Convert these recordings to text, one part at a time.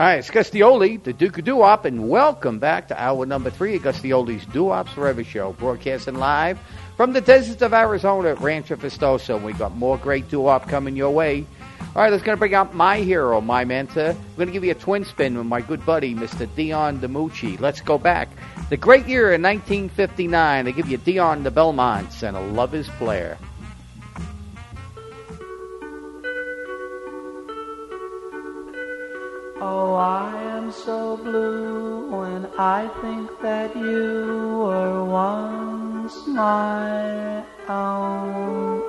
All right, it's Gus D Oldie, the Duke of Doo Wop, and welcome back to hour number 3 of Gus D Oldie's Doo Wop's Forever Show, broadcasting live from the deserts of Arizona at Rancho Festoso. We got more great Doo Wop coming your way. All right, let's going to bring out my hero, my mentor. We're going to give you a twin spin with my good buddy, Mr. Dion DiMucci. Let's go back. The great year of 1959. They give you Dion the Belmonts and a Lover's Flare. Oh, I am so blue when I think that you were once my own.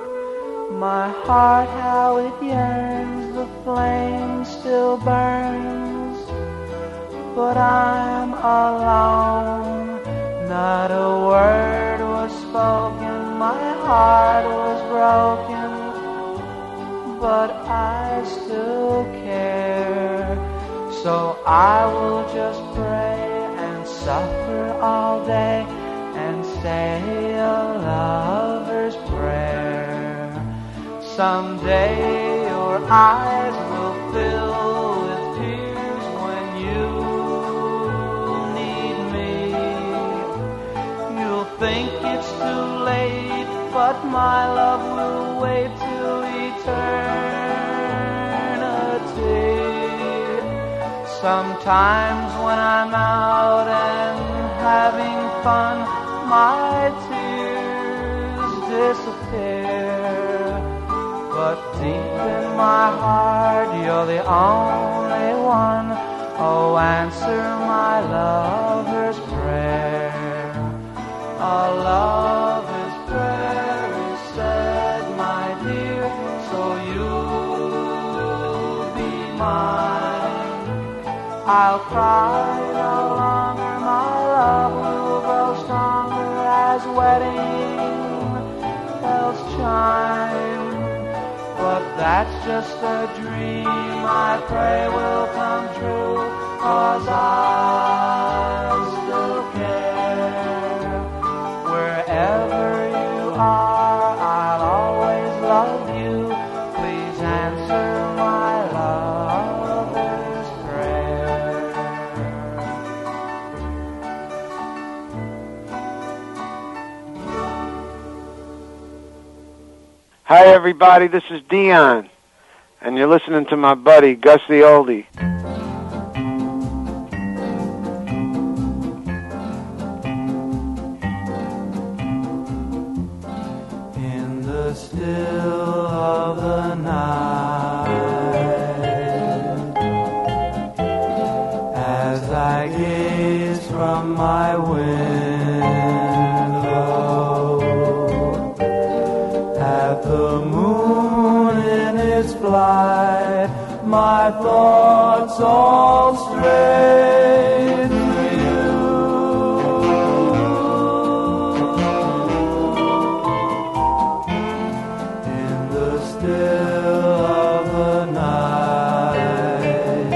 My heart, how it yearns, the flame still burns. But I'm alone, not a word was spoken, my heart was broken, but I still care. So I will just pray and suffer all day and say a lover's prayer. Someday your eyes will fill with tears when you need me. You'll think it's too late, but my love will wait till eternity. Sometimes when I'm out and having fun, my tears disappear. But deep in my heart, you're the only one. Oh, answer my lover's prayer. A lover's prayer is said, my dear, so you'll be mine. I'll cry no longer, my love will grow stronger as wedding bells chime. But that's just a dream, I pray will come true, 'cause I still care. Wherever you are, I'll always love you, please answer my love. Hi everybody, this is Dion, and you're listening to my buddy, Gus D Oldie. In the still of the night, as I gaze from my window, the moon in its flight, my thoughts all stray to you. In the still of the night,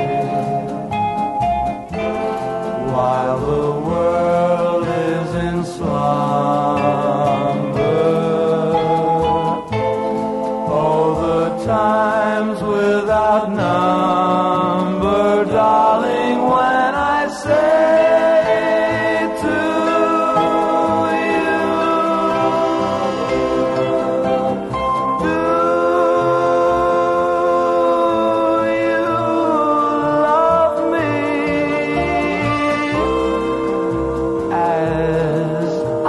while the world is in slumber, times without number, darling, when I say to you, do you love me as I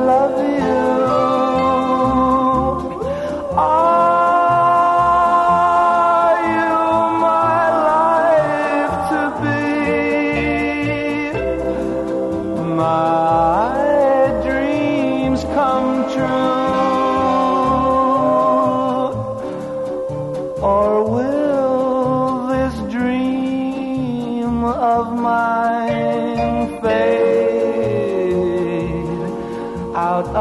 love you?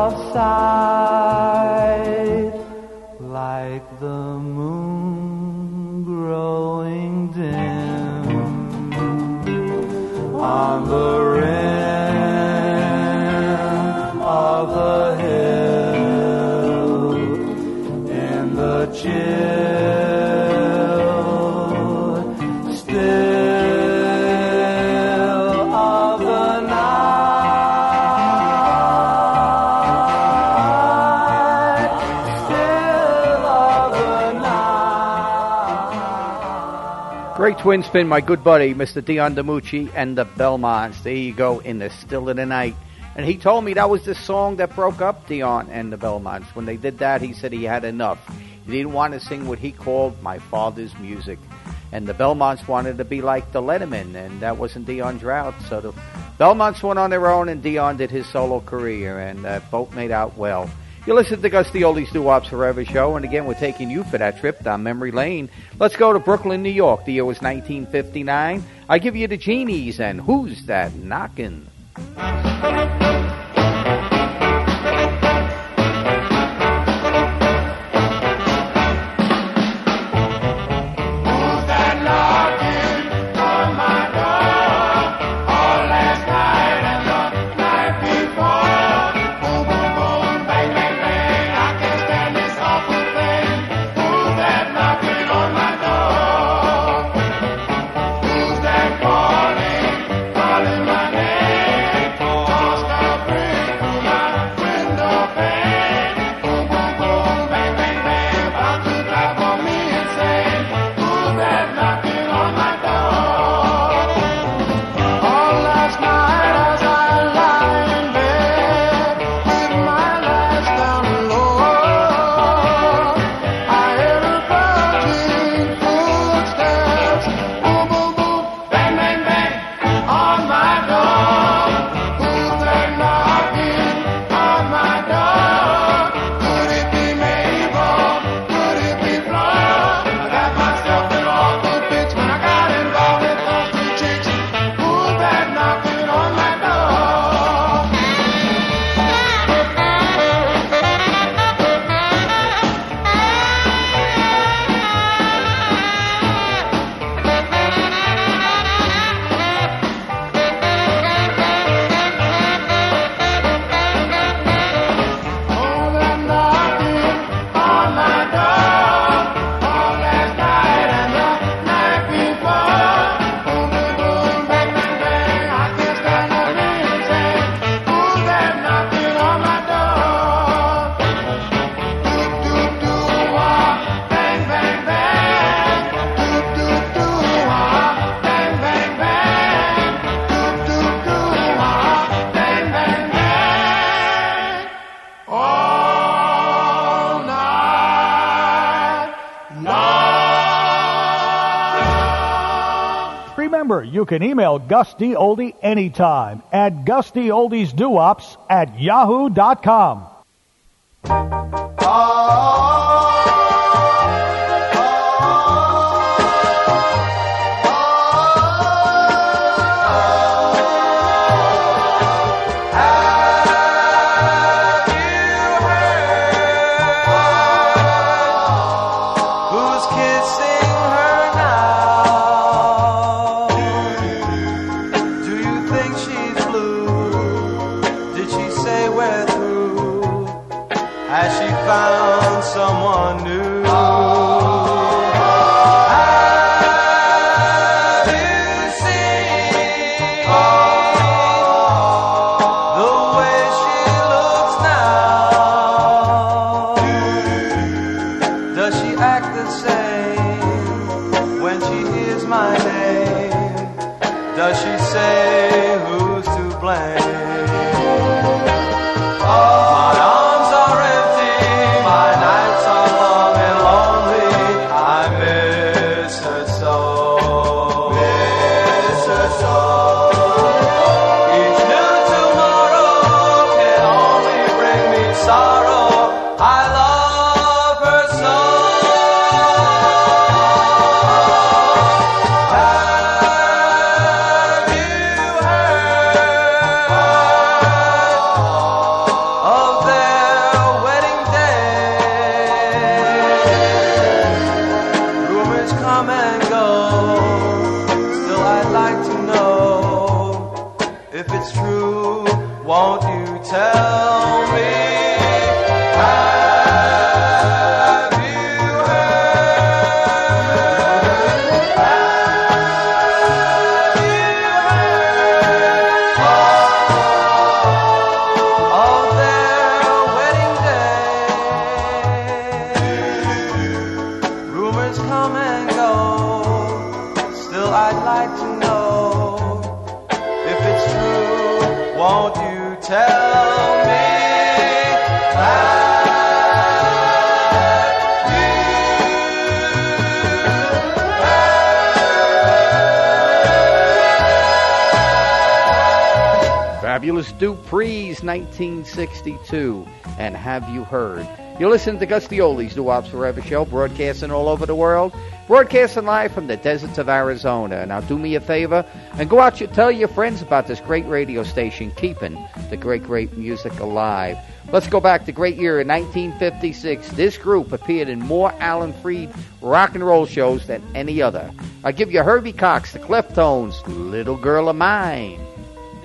Outside, like the moon growing dim on the rim of the hill, in the chill still. Great twin spin, my good buddy, Mr. Dion DiMucci and the Belmonts. There you go, in the still of the night. And he told me that was the song that broke up Dion and the Belmonts. When they did that, he said he had enough. He didn't want to sing what he called my father's music. And the Belmonts wanted to be like the Letterman, and that wasn't Dion Drought. So the Belmonts went on their own, and Dion did his solo career, and both made out well. You listen to Gus D Oldie's Doo Wop Forever show, and again, we're taking you for that trip down memory lane. Let's go to Brooklyn, New York. The year was 1959. I give you the Genies, and Who's That Knockin'? You can email Gus D Oldie anytime at GusDOldiesDooWops@yahoo.com. like to know if it's true. Won't you tell me? Fabulous Dupree's 1962, and Have You Heard? You're listening to Gus D Oldie's Doo Wop Forever Show, broadcasting all over the world, broadcasting live from the deserts of Arizona. Now do me a favor and go out and tell your friends about this great radio station, keeping the great, great music alive. Let's go back to the great year of 1956. This group appeared in more Alan Freed rock and roll shows than any other. I'll give you Herbie Cox, the Cleftones, Little Girl of Mine.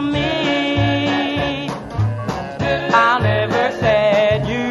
me. I never said you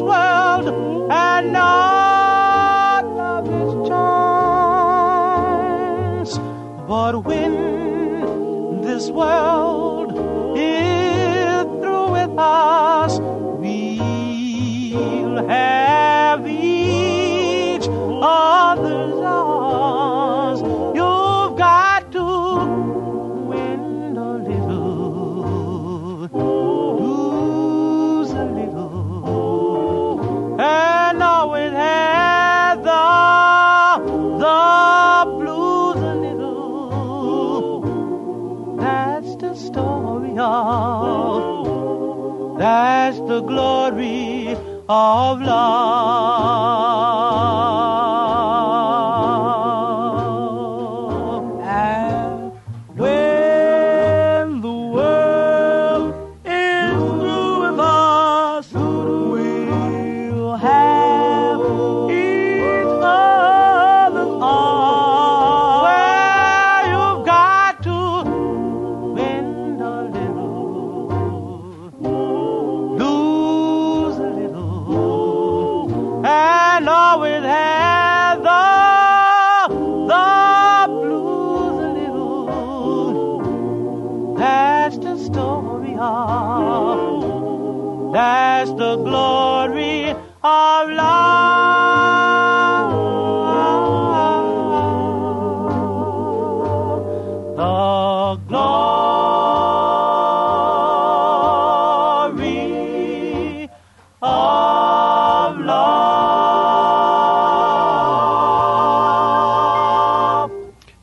this world and all of its charms. But when this world is through with us, we'll have each other's arms. You've got to win a little, lose a little, and always have the blues a little. That's the story of, that's the glory of love. And when the world is through with us, we'll have each other's arms. Well, you've got to win a little, lose a little, and always have the blues a little. That's the story of, that's the glory of love, the glory of love.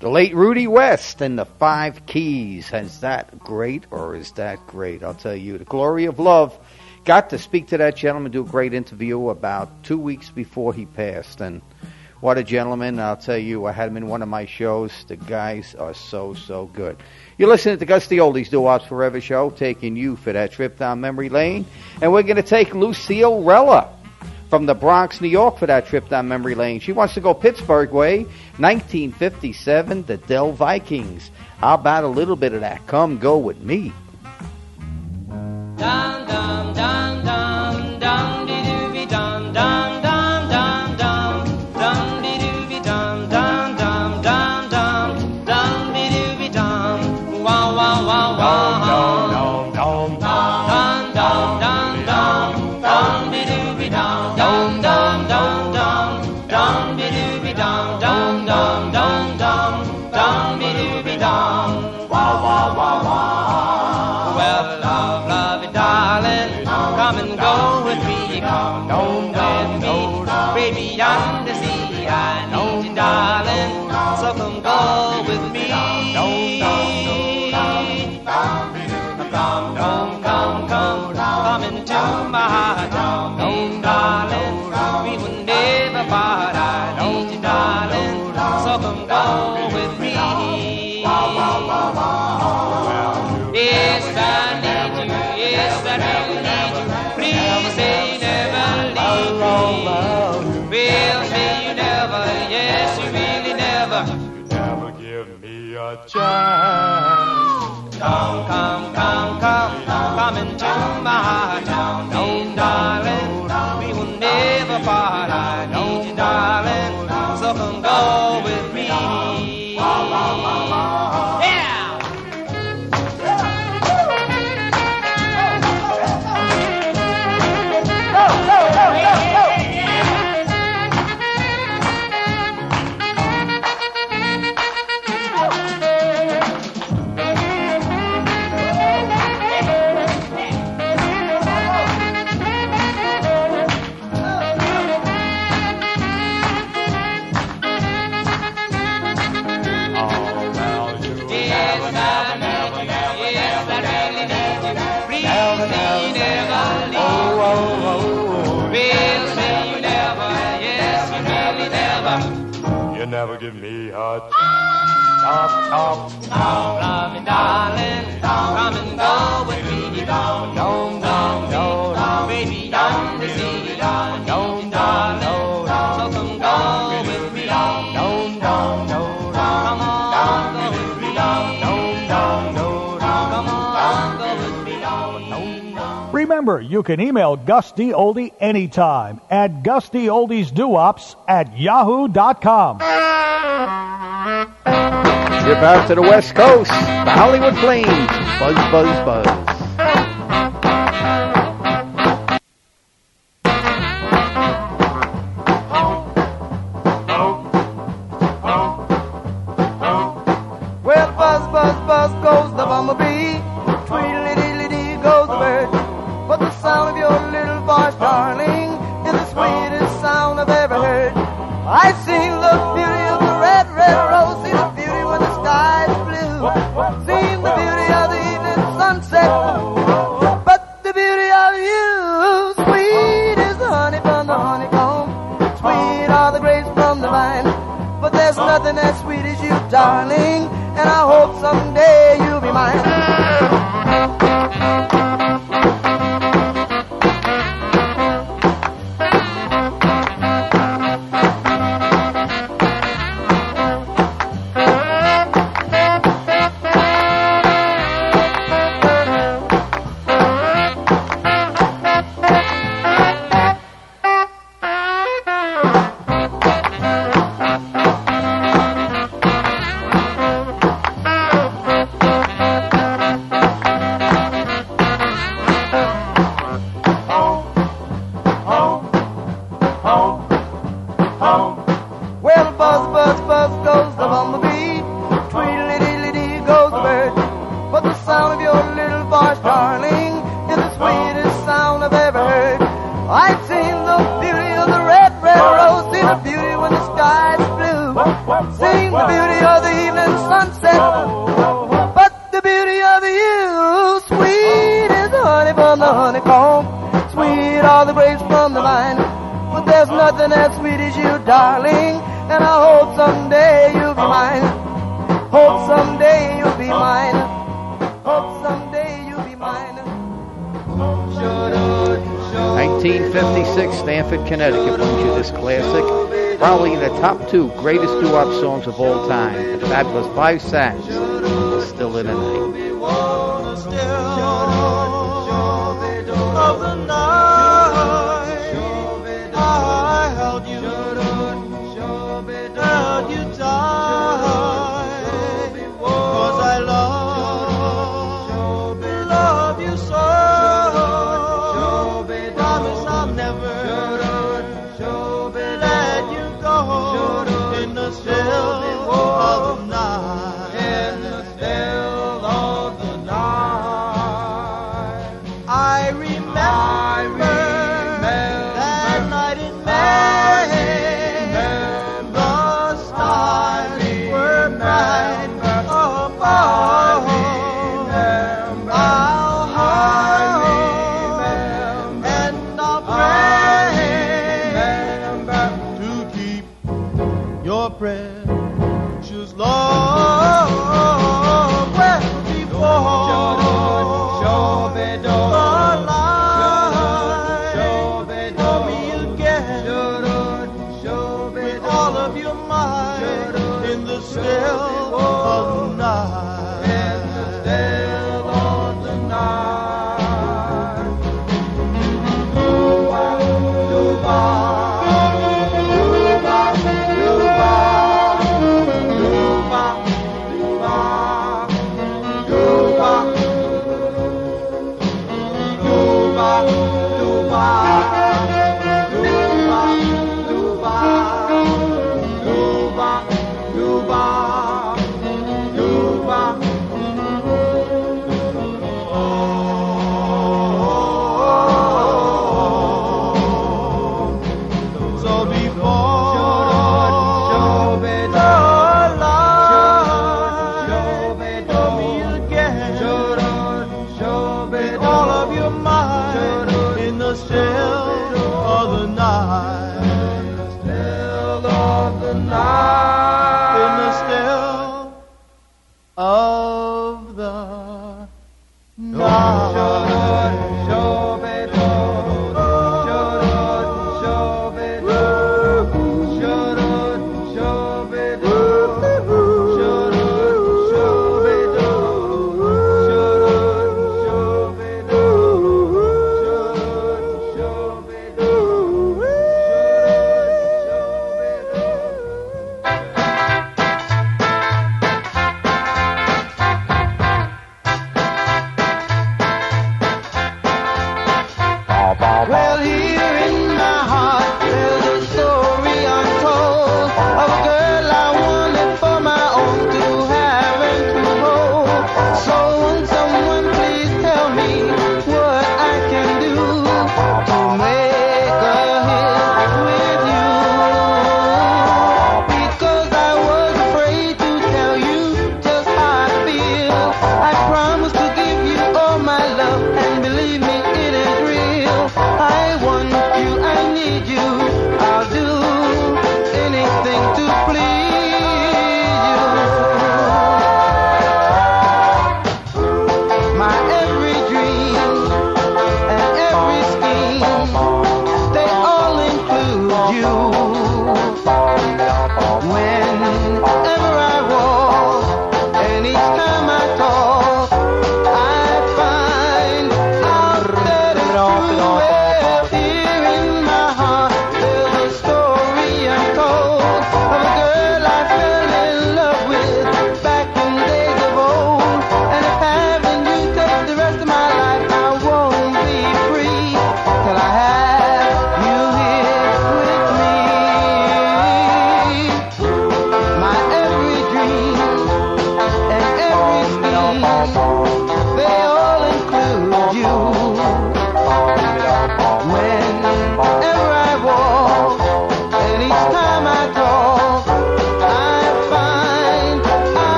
The late Rudy West and the Five Keys. Is that great or is that great? I'll tell you, the glory of love. Got to speak to that gentleman, do a great interview about 2 weeks before he passed. And what a gentleman. I'll tell you, I had him in one of my shows. The guys are so, so good. You're listening to Gus D Oldie's Doo Wop Forever show, taking you for that trip down memory lane. And we're going to take Lucille Rella from the Bronx, New York, for that trip down memory lane. She wants to go Pittsburgh way, 1957, the Dell Vikings. How about a little bit of that? Come go with me. Dum, dum, dum, dum, dum, dee doo be dum, dum, dum, dum, dum, dum, dee doo be dum, dum, dum, dum, dum, dum, dee doo be dum, wow, wow, wow, wow. Chance. Come, come, come, come, come into my heart, oh, darling. We will never part. I need you, darling, so come go with me. Never give me a chance. Oh, oh, oh, love me, darling. Come and go with me. Don't, don't, baby, I'm the sea. Don't, darling, so come go with me. Don't, don't, come on, go with me. Don't, don't, come on, go with me. Remember. Remember, you can email Gus D Oldie anytime at GusDOldiesDooWops@yahoo.com. Zip out to the West Coast, the Hollywood Flames. Buzz, buzz, buzz. Two greatest doo-wop songs of all time, the fabulous Five Sands, Still in the Night. I remember.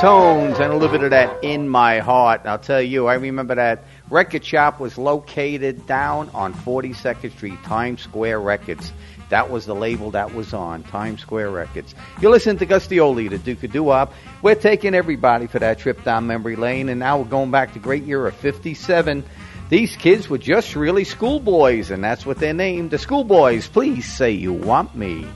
Tones and a little bit of that In My Heart. And I'll tell you, I remember that record shop was located down on 42nd Street, Times Square Records. That was the label that was on, Times Square Records. You're listening to Gus D Oldie, the Duke of Doo Wop. We're taking everybody for that trip down memory lane, and now we're going back to great year of 57. These kids were just really schoolboys, and that's what they're named, the Schoolboys. Please say you want me.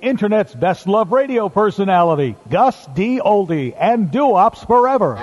Internet's best love radio personality, Gus D Oldie, and Doo Wops Forever.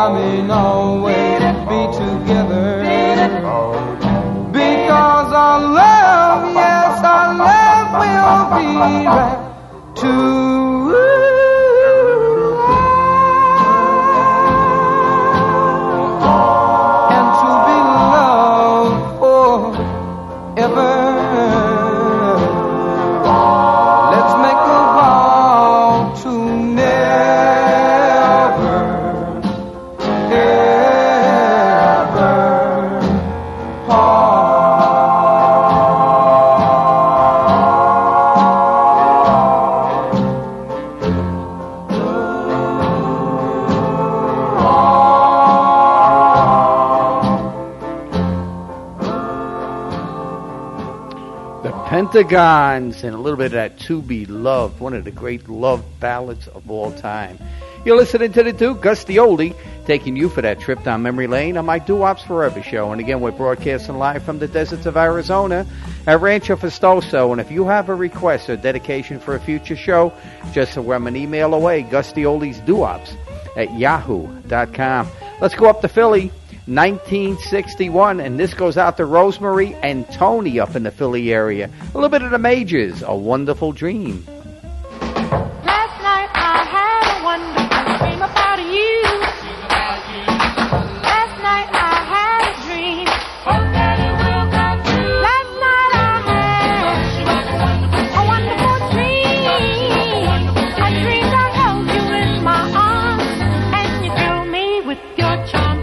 Tommy, always be together. Because our love, yes, our love will be right to. Pentagons, and a little bit of that To Be Loved, one of the great love ballads of all time. You're listening to the Duke, Gus D Oldie, taking you for that trip down memory lane on my Doo Wops Forever show. And again, we're broadcasting live from the deserts of Arizona at Rancho Festoso. And if you have a request or dedication for a future show, just send an email away, GusDOldiesDooWops@yahoo.com. Let's go up to Philly. 1961, and this goes out to Rosemary and Tony up in the Philly area. A little bit of the Majors, A Wonderful Dream. Last night I had a wonderful dream about you. Last night I had a dream. Hope that it will come true. Last night I had a wonderful dream. I dreamed I held you in my arms, and you drew me with your charm.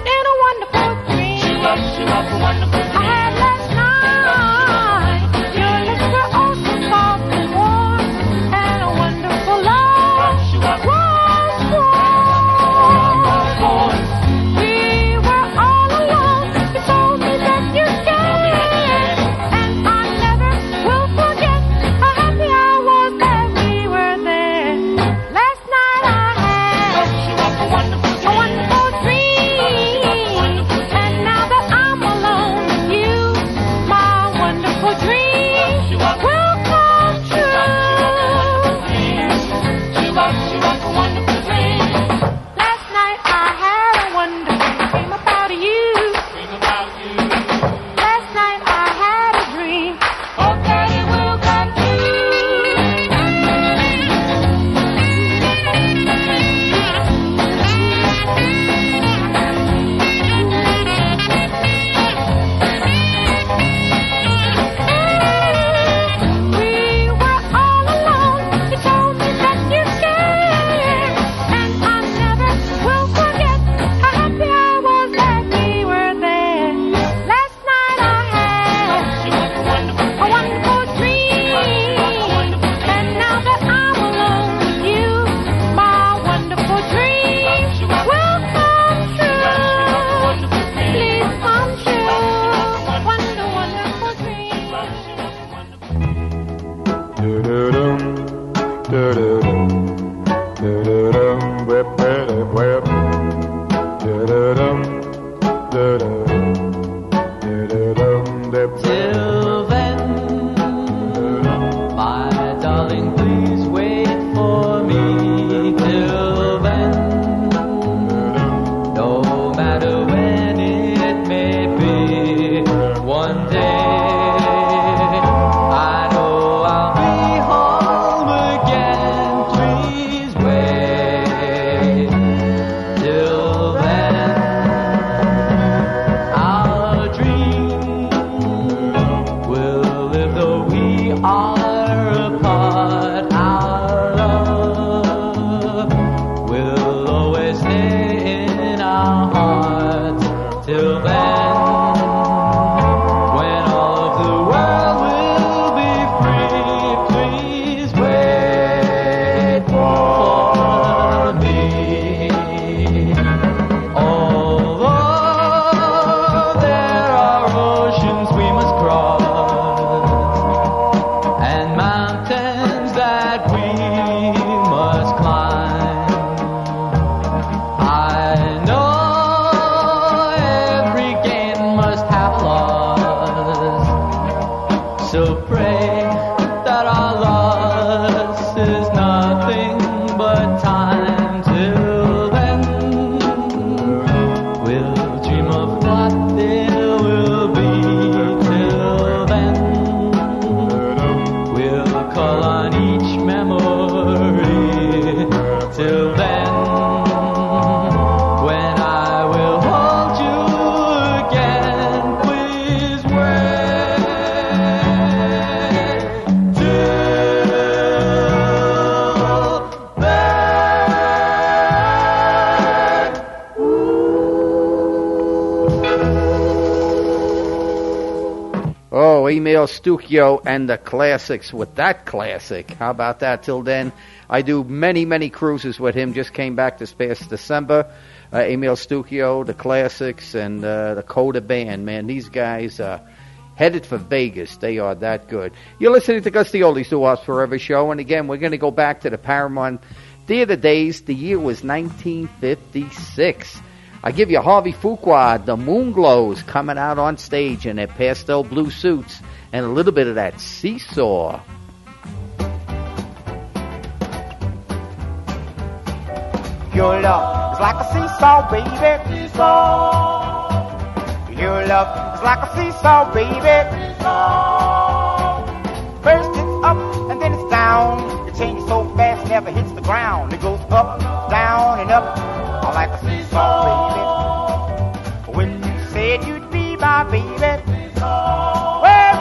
Emil Stucchio and the Classics with that classic. How about that? Till then, I do many, many cruises with him. Just came back this past December. Emil Stucchio, the Classics, and the Coda Band. Man, these guys are headed for Vegas. They are that good. You're listening to Gus D Oldie's Doo Wop Forever show. And again, we're going to go back to the Paramount Theater days. The year was 1956. I give you Harvey Fuqua, the Moonglows, coming out on stage in their pastel blue suits and a little bit of that seesaw. Your love is like a seesaw, baby. Seesaw. Your love is like a seesaw, baby. Seesaw. First it's up and then it's down. It changes so fast, never hits the ground. It goes up, down, and up. I like a seesaw, baby. When you said you'd be my baby, seesaw. Well,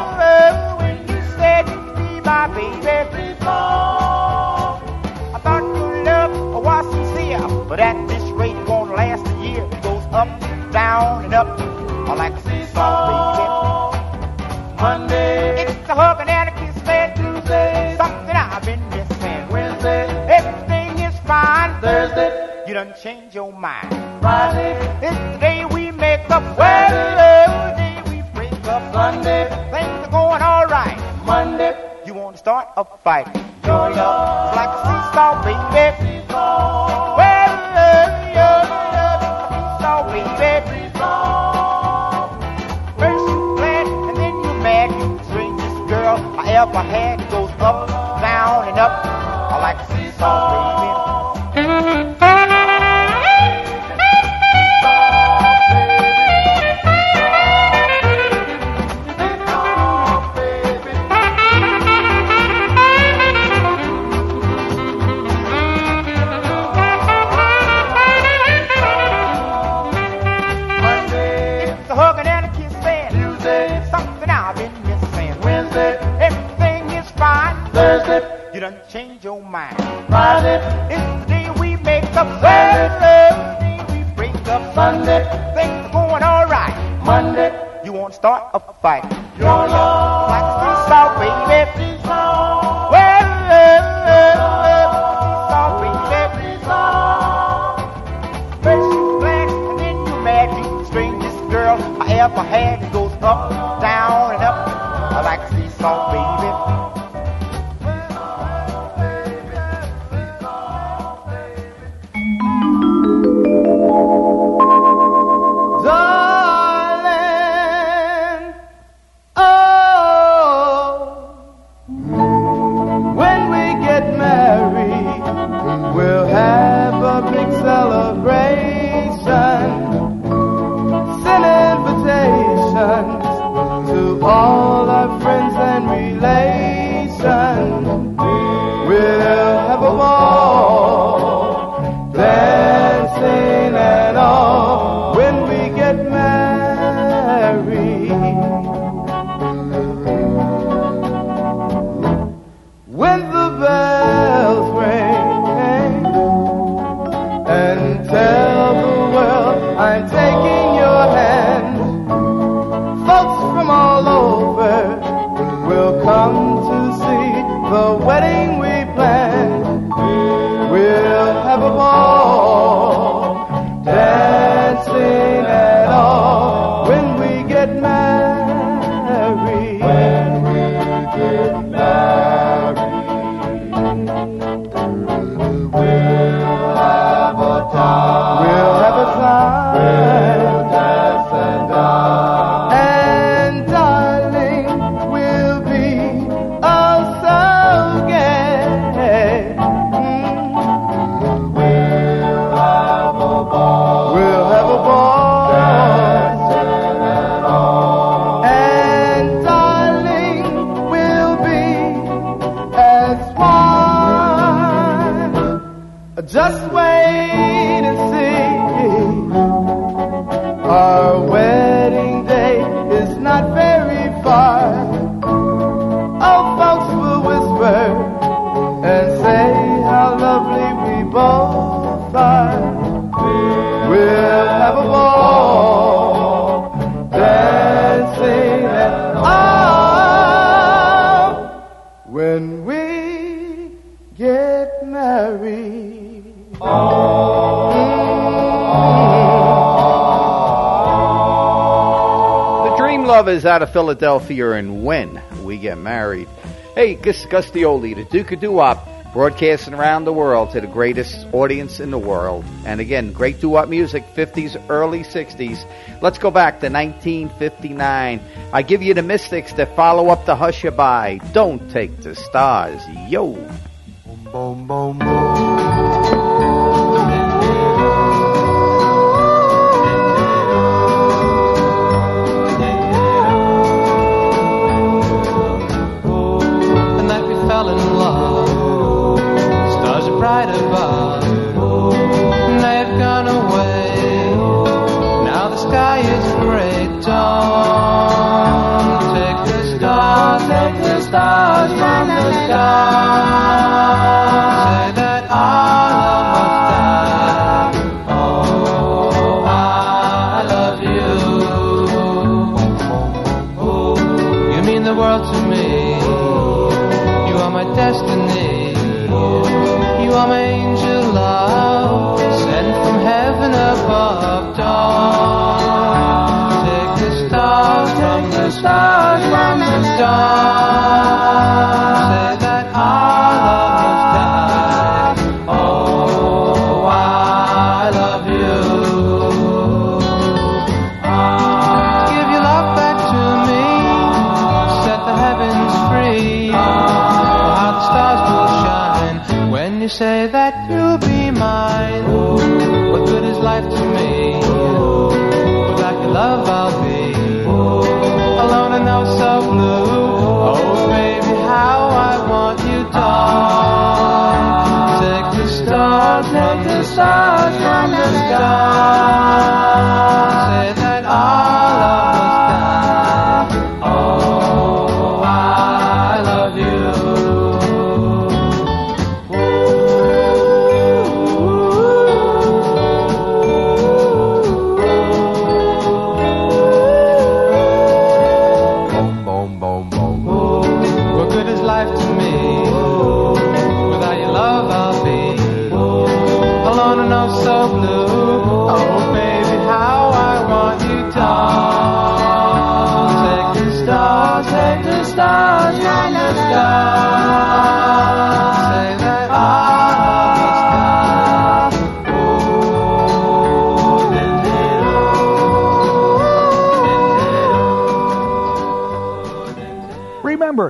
when you said you'd be my baby, seesaw. I thought your love was sincere, but at this rate it won't last a year. It goes up, down, and up. I like a seesaw, baby. Monday, it's a hug and a kiss, man. Tuesday, something I've been missing. Wednesday, everything is fine. Thursday, you done change your mind. Friday, it's the day we make up. Well, the day we break up. Sunday, things are going all right. Monday, you want to start a fight. Your love is like a seesaw, baby. Seesaw. Well, your love is like a seesaw, baby. Seesaw. First you're glad and then you're mad. You're the strangest girl I ever had. It goes up, down, and up. I like a seesaw, baby. You done change your mind. Friday, it's the day we make up. Saturday, the day we break up. Sunday, things are going all right. Monday, you want to start a fight. Your love like a seesaw, baby. Seesaw. Well, like a seesaw, baby. Seesaw. First you glad and then you mad. You the strangest girl I ever had. It goes up, down, and up. Like a seesaw, baby. Oh, carry. The Dream Lovers out of Philadelphia and When We Get Married. Hey, Gus D Oldie, the Duke of Doo Wop, broadcasting around the world to the greatest audience in the world. And again, great doo wop music, 50s, early 60s. Let's go back to 1959. I give you the Mystics that follow up the Hush Ya Bye. Don't Take the Stars. Yo. Boom, boom, boom, boom.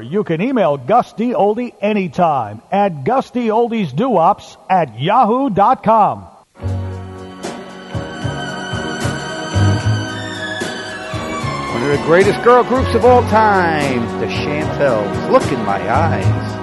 You can email Gus D Oldie anytime at gusdoldiesdoowops@yahoo.com. One of the greatest girl groups of all time, the Chantels. Look in my eyes.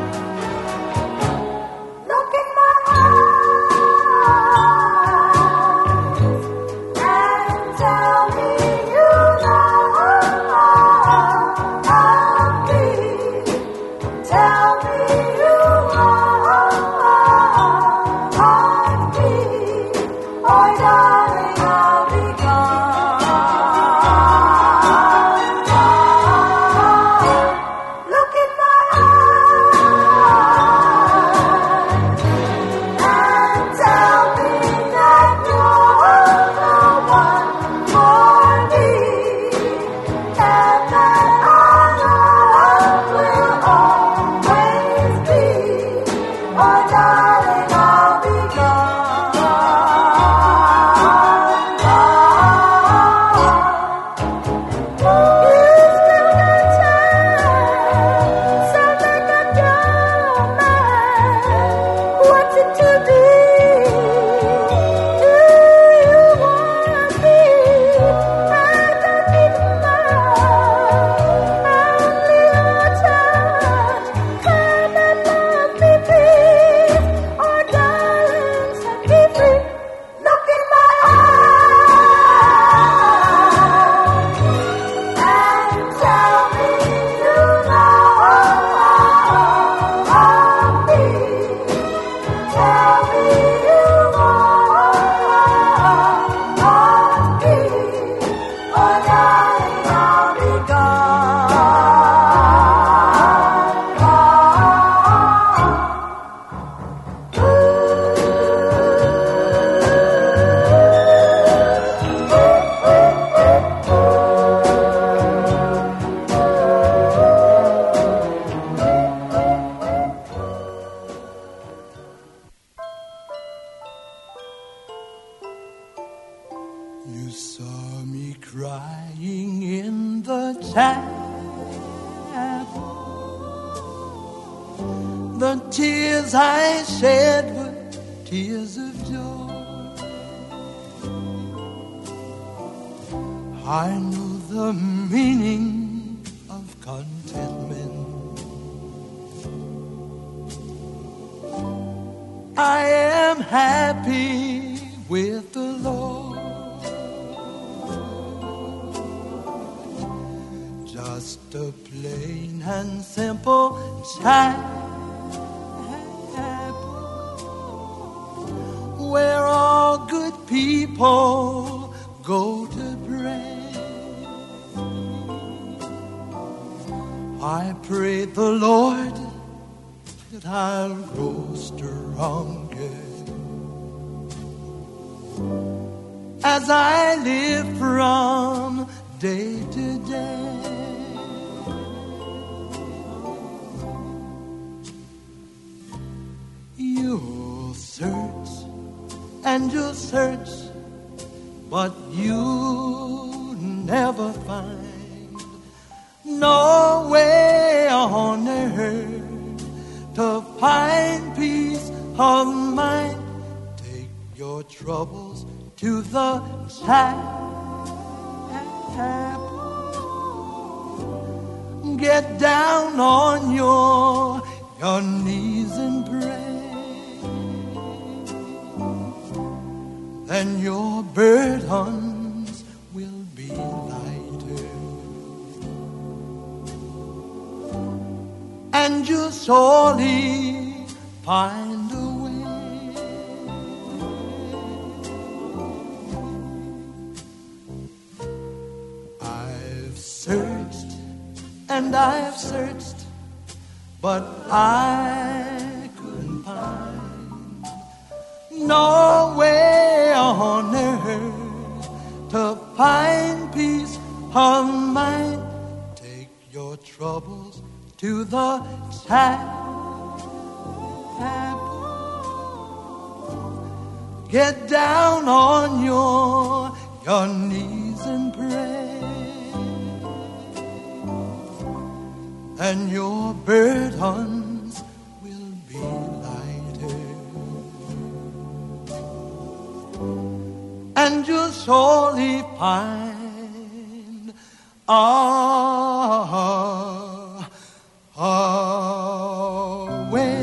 You saw me crying in the chapel. The tears I shed were tears of joy. I knew the meaning of contentment. I am happy with the Lord. Just a plain and simple chapel where all good people go to pray. I pray the Lord that I'll grow stronger as I live from day to day. You'll search and you'll search, but you'll never find no way on earth to find peace of mind. Take your troubles to the chapel. Get down on your knees and pray. Then your burdens will be lighter, and you'll surely find a way. I've searched and I've searched, but I couldn't find no way on earth to find peace of mind. Take your troubles to the chapel. Get down on your knees and pray, and your burdens will be lighter, and you'll surely find a way.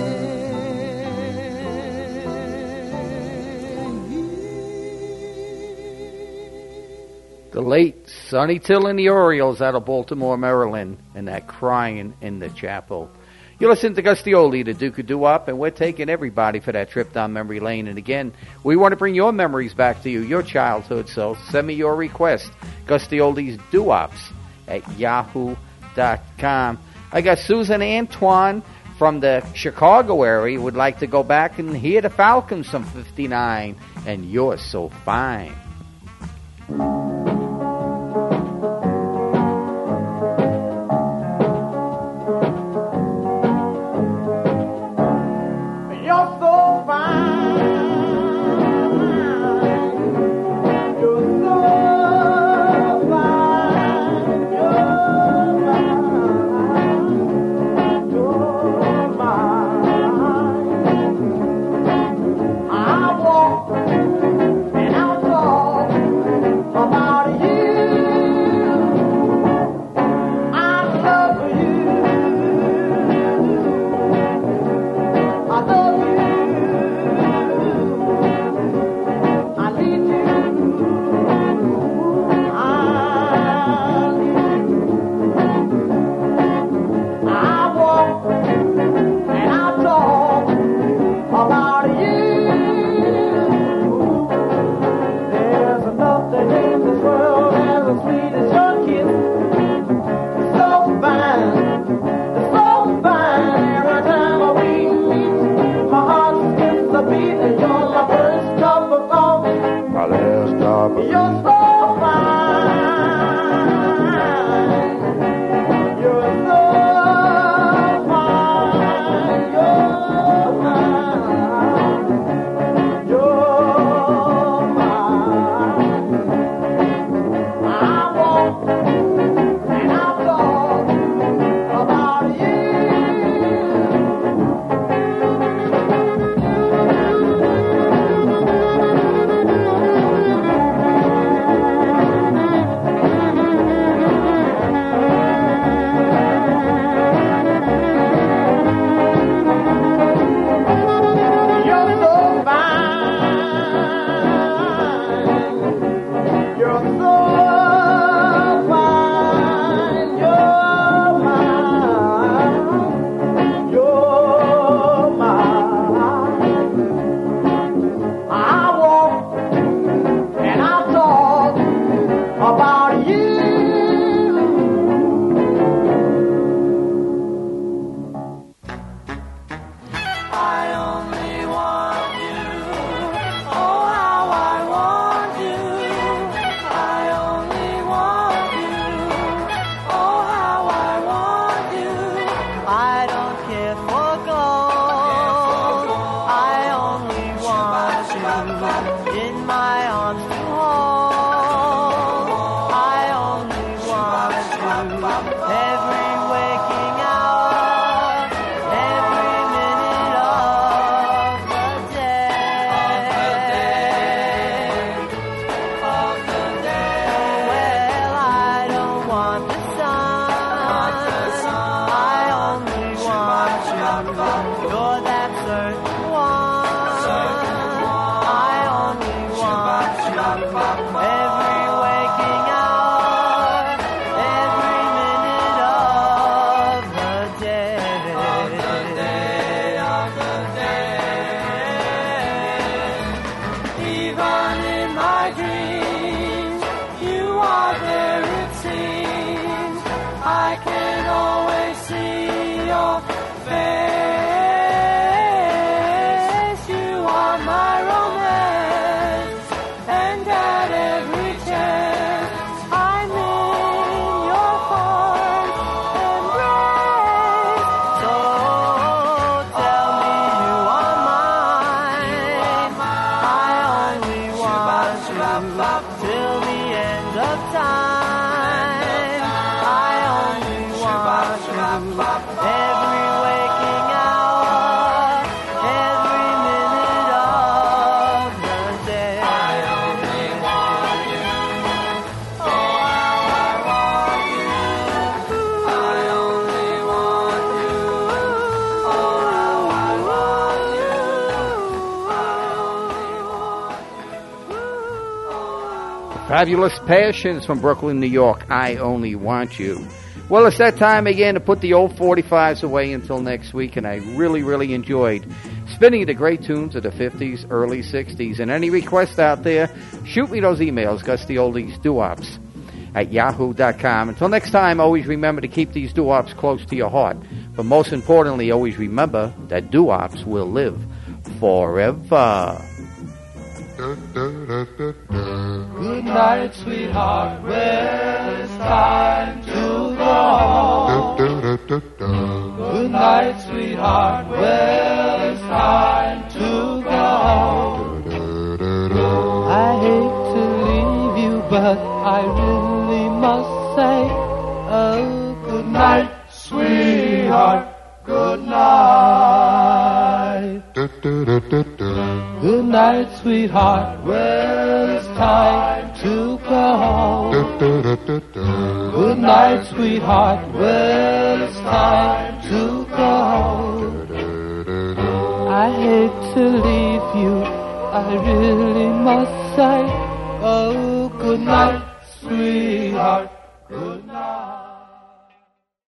The late Sonny Till and the Orioles out of Baltimore, Maryland, and that crying in the chapel. You listen to Gus D Oldie, the Duke of Doo Wop, and we're taking everybody for that trip down memory lane. And again, we want to bring your memories back to you, your childhood. So send me your request, Gus D Oldie's Doo Wops at yahoo.com. I got Susan Antoine from the Chicago area would like to go back and hear the Falcons from '59, and You're So Fine. About up till the end of time. I only want you every waking hour, every minute of the day. I only want you. Oh, how I want you. I only want you. Oh, how I want you. I only want you. Fabulous Passions from Brooklyn, New York. I only want you. Well, it's that time again to put the old 45s away until next week, and I really, really enjoyed spinning the great tunes of the 50s, early 60s. And any requests out there, shoot me those emails, Gus D Oldie's doo-wops at yahoo.com. Until next time, always remember to keep these doo-wops close to your heart. But most importantly, always remember that doo-wops will live forever. Good night, sweetheart, well, it's time to go home. Good night, sweetheart, well, it's time to go home. I hate to leave you, but I really must say, oh, good night, sweetheart, good night. Good night, sweetheart, well, it's time to go home. Good night, sweetheart, well, it's time to go home. I hate to leave you, I really must say, oh, good night, sweetheart, good night.